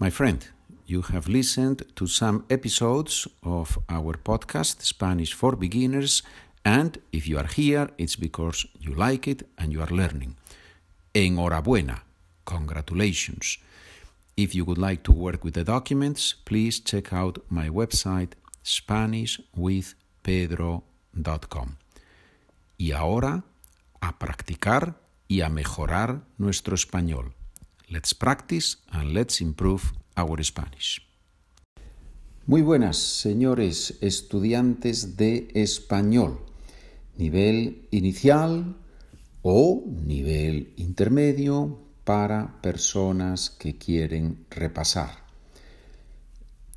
My friend, you have listened to some episodes of our podcast, Spanish for Beginners, and if you are here, it's because you like it and you are learning. Enhorabuena. Congratulations. If you would like to work with the documents, please check out my website, SpanishWithPedro.com. Y ahora, a practicar y a mejorar nuestro español. Let's practice and let's improve our Spanish. Muy buenas, señores estudiantes de español, nivel inicial o nivel intermedio para personas que quieren repasar.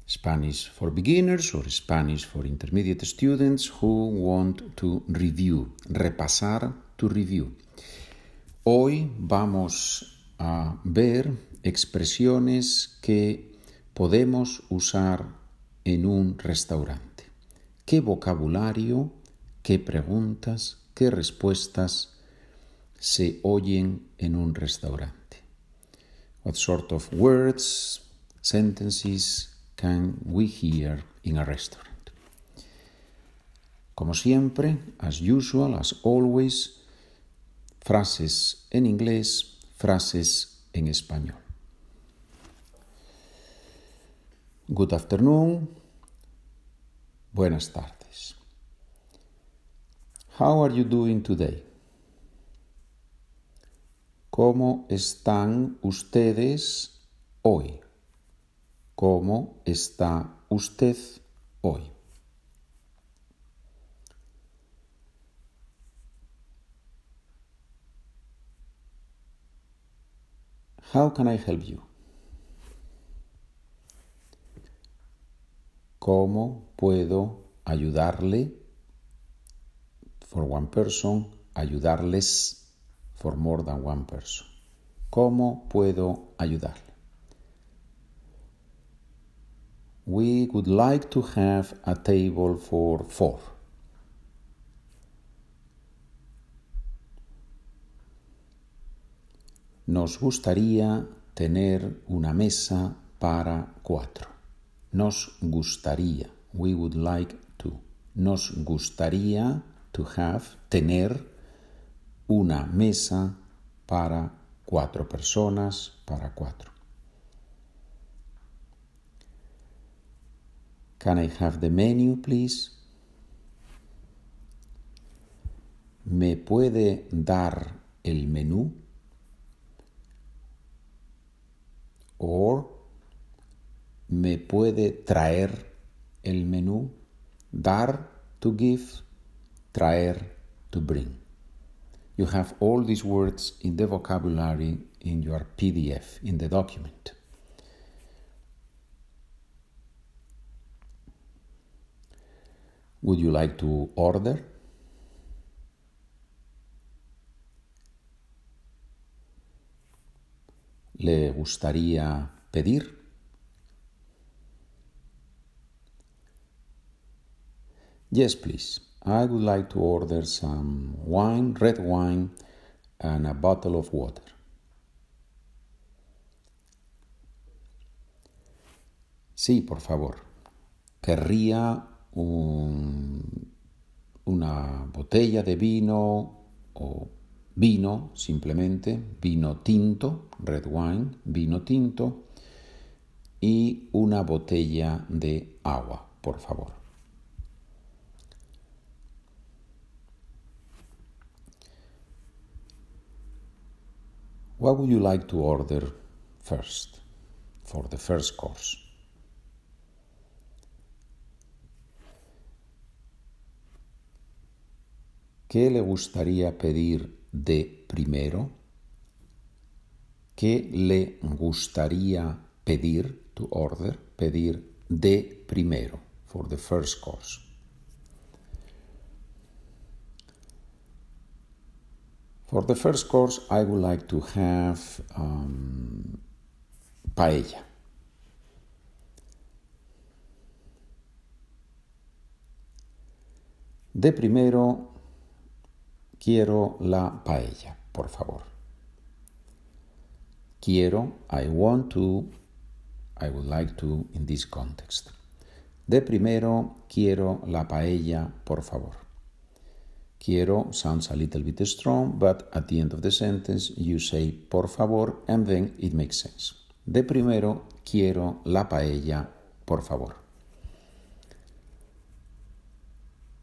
Spanish for beginners or Spanish for intermediate students who want to review. Repasar to review. Hoy vamos a ver expresiones que podemos usar en un restaurante. ¿Qué vocabulario, qué preguntas, qué respuestas se oyen en un restaurante? What sort of words, sentences can we hear in a restaurant? Como siempre, as usual, as always, frases en inglés, frases en español. Good afternoon. Buenas tardes. How are you doing today? ¿Cómo están ustedes hoy? ¿Cómo está usted hoy? How can I help you? ¿Cómo puedo ayudarle? For one person, ayudarles for more than one person. ¿Cómo puedo ayudarle? We would like to have a table for four. Nos gustaría tener una mesa para cuatro. Nos gustaría. We would like to. Nos gustaría to have, tener una mesa para cuatro personas, para cuatro. Can I have the menu, please? ¿Me puede dar el menú? Or, ¿me puede traer el menú? Dar, to give, traer, to bring. You have all these words in the vocabulary in your PDF, in the document. Would you like to order? ¿Le gustaría pedir? Yes, please. I would like to order some wine, red wine, and a bottle of water. Sí, por favor. Querría una botella de vino o vino, simplemente, vino tinto, red wine, vino tinto, y una botella de agua, por favor. What would you like to order first, for the first course? ¿Qué le gustaría pedir de primero? ¿Qué le gustaría pedir, to order, pedir de primero, for the first course? For the first course, I would like to have paella. De primero, quiero la paella, por favor. Quiero, I want to, I would like to in this context. De primero, quiero la paella, por favor. Quiero sounds a little bit strong, but at the end of the sentence you say por favor and then it makes sense. De primero, quiero la paella, por favor.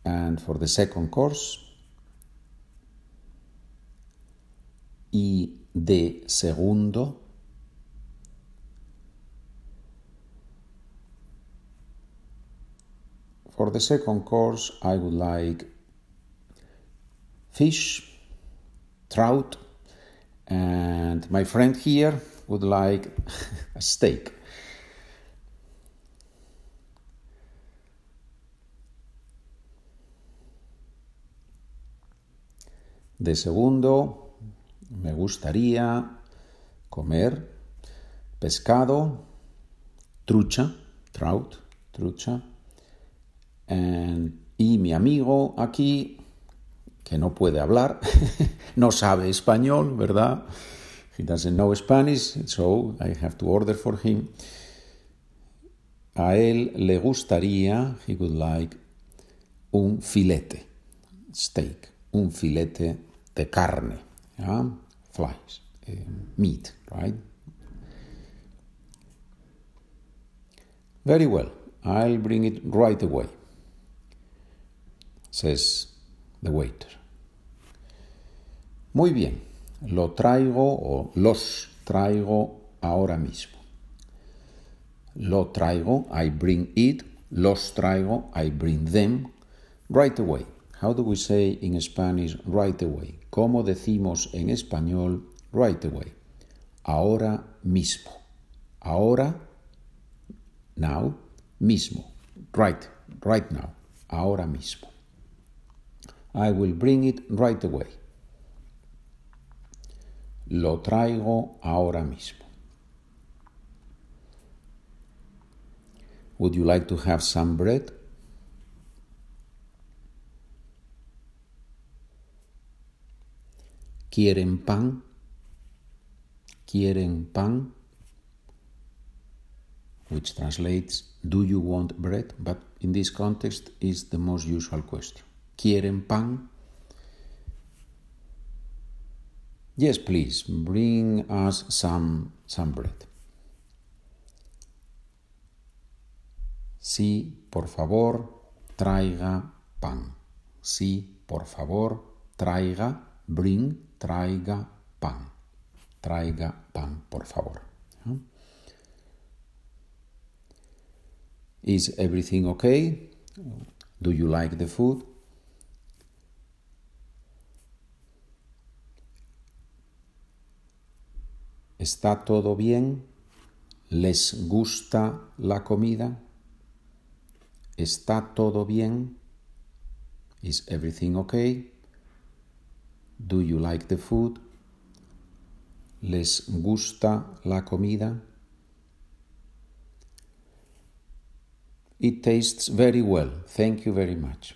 And for the second course, y de segundo, for the second course, I would like fish, trout, and my friend here would like a steak. De segundo, me gustaría comer pescado, trucha, trout, trucha. Y mi amigo aquí, que no puede hablar, no sabe español, ¿verdad? He doesn't know Spanish, so I have to order for him. A él le gustaría, he would like, un filete, steak, un filete de carne, ¿ya? Flies, meat, right? Very well, I'll bring it right away, says the waiter. Muy bien, lo traigo o los traigo ahora mismo. Lo traigo, I bring it. Los traigo, I bring them. Right away. How do we say in Spanish right away? ¿Cómo decimos en español right away? Ahora mismo. Ahora, now, mismo. Right now. Ahora mismo. I will bring it right away. Lo traigo ahora mismo. Would you like to have some bread? ¿Quieren pan? ¿Quieren pan? Which translates, do you want bread? But in this context is the most usual question. ¿Quieren pan? Yes, please, bring us some bread. Sí, por favor, traiga pan. Sí, por favor, traiga, bring, traiga pan. Traiga pan, por favor. Is everything okay? Do you like the food? ¿Está todo bien? ¿Les gusta la comida? ¿Está todo bien? Is everything okay? Do you like the food? ¿Les gusta la comida? It tastes very well. Thank you very much.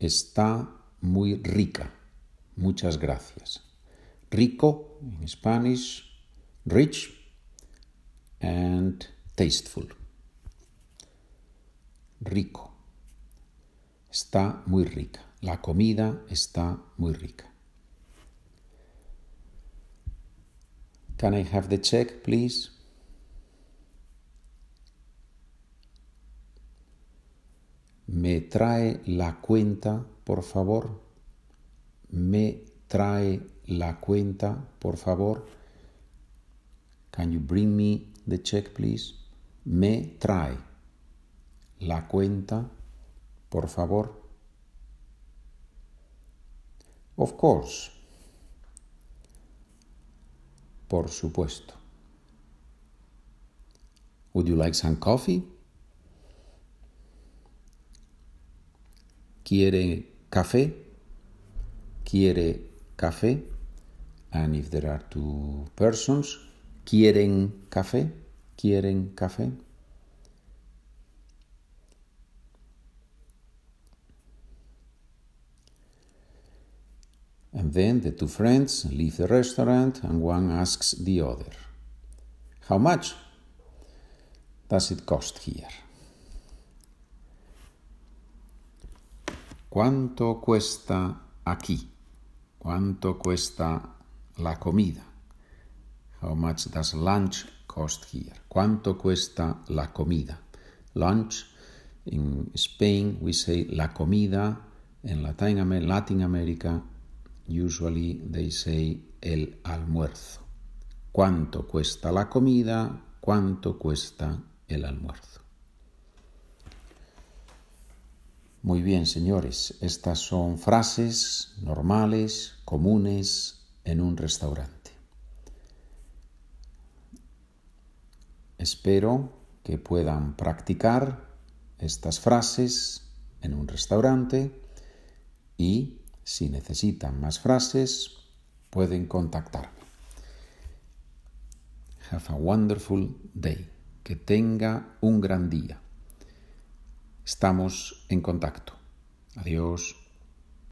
Está muy rica. Muchas gracias. Rico, in Spanish, rich, and tasteful. Rico. Está muy rica. La comida está muy rica. Can I have the check, please? Me trae la cuenta, por favor. Me trae la cuenta, por favor. Can you bring me the check, please? Me trae la cuenta, por favor. Of course. Por supuesto. Would you like some coffee? ¿Quiere café? Quiere café, and if there are two persons, quieren café, quieren café. and then the two friends leave the restaurant and one asks the other, "How much does it cost here?" ¿Cuánto cuesta aquí? ¿Cuánto cuesta la comida? How much does lunch cost here? ¿Cuánto cuesta la comida? Lunch, in Spain we say la comida. In Latin America, usually they say el almuerzo. ¿Cuánto cuesta la comida? ¿Cuánto cuesta el almuerzo? Muy bien, señores. Estas son frases normales, comunes en un restaurante. Espero que puedan practicar estas frases en un restaurante y, si necesitan más frases, pueden contactarme. Have a wonderful day. Que tenga un gran día. Estamos en contacto. Adiós.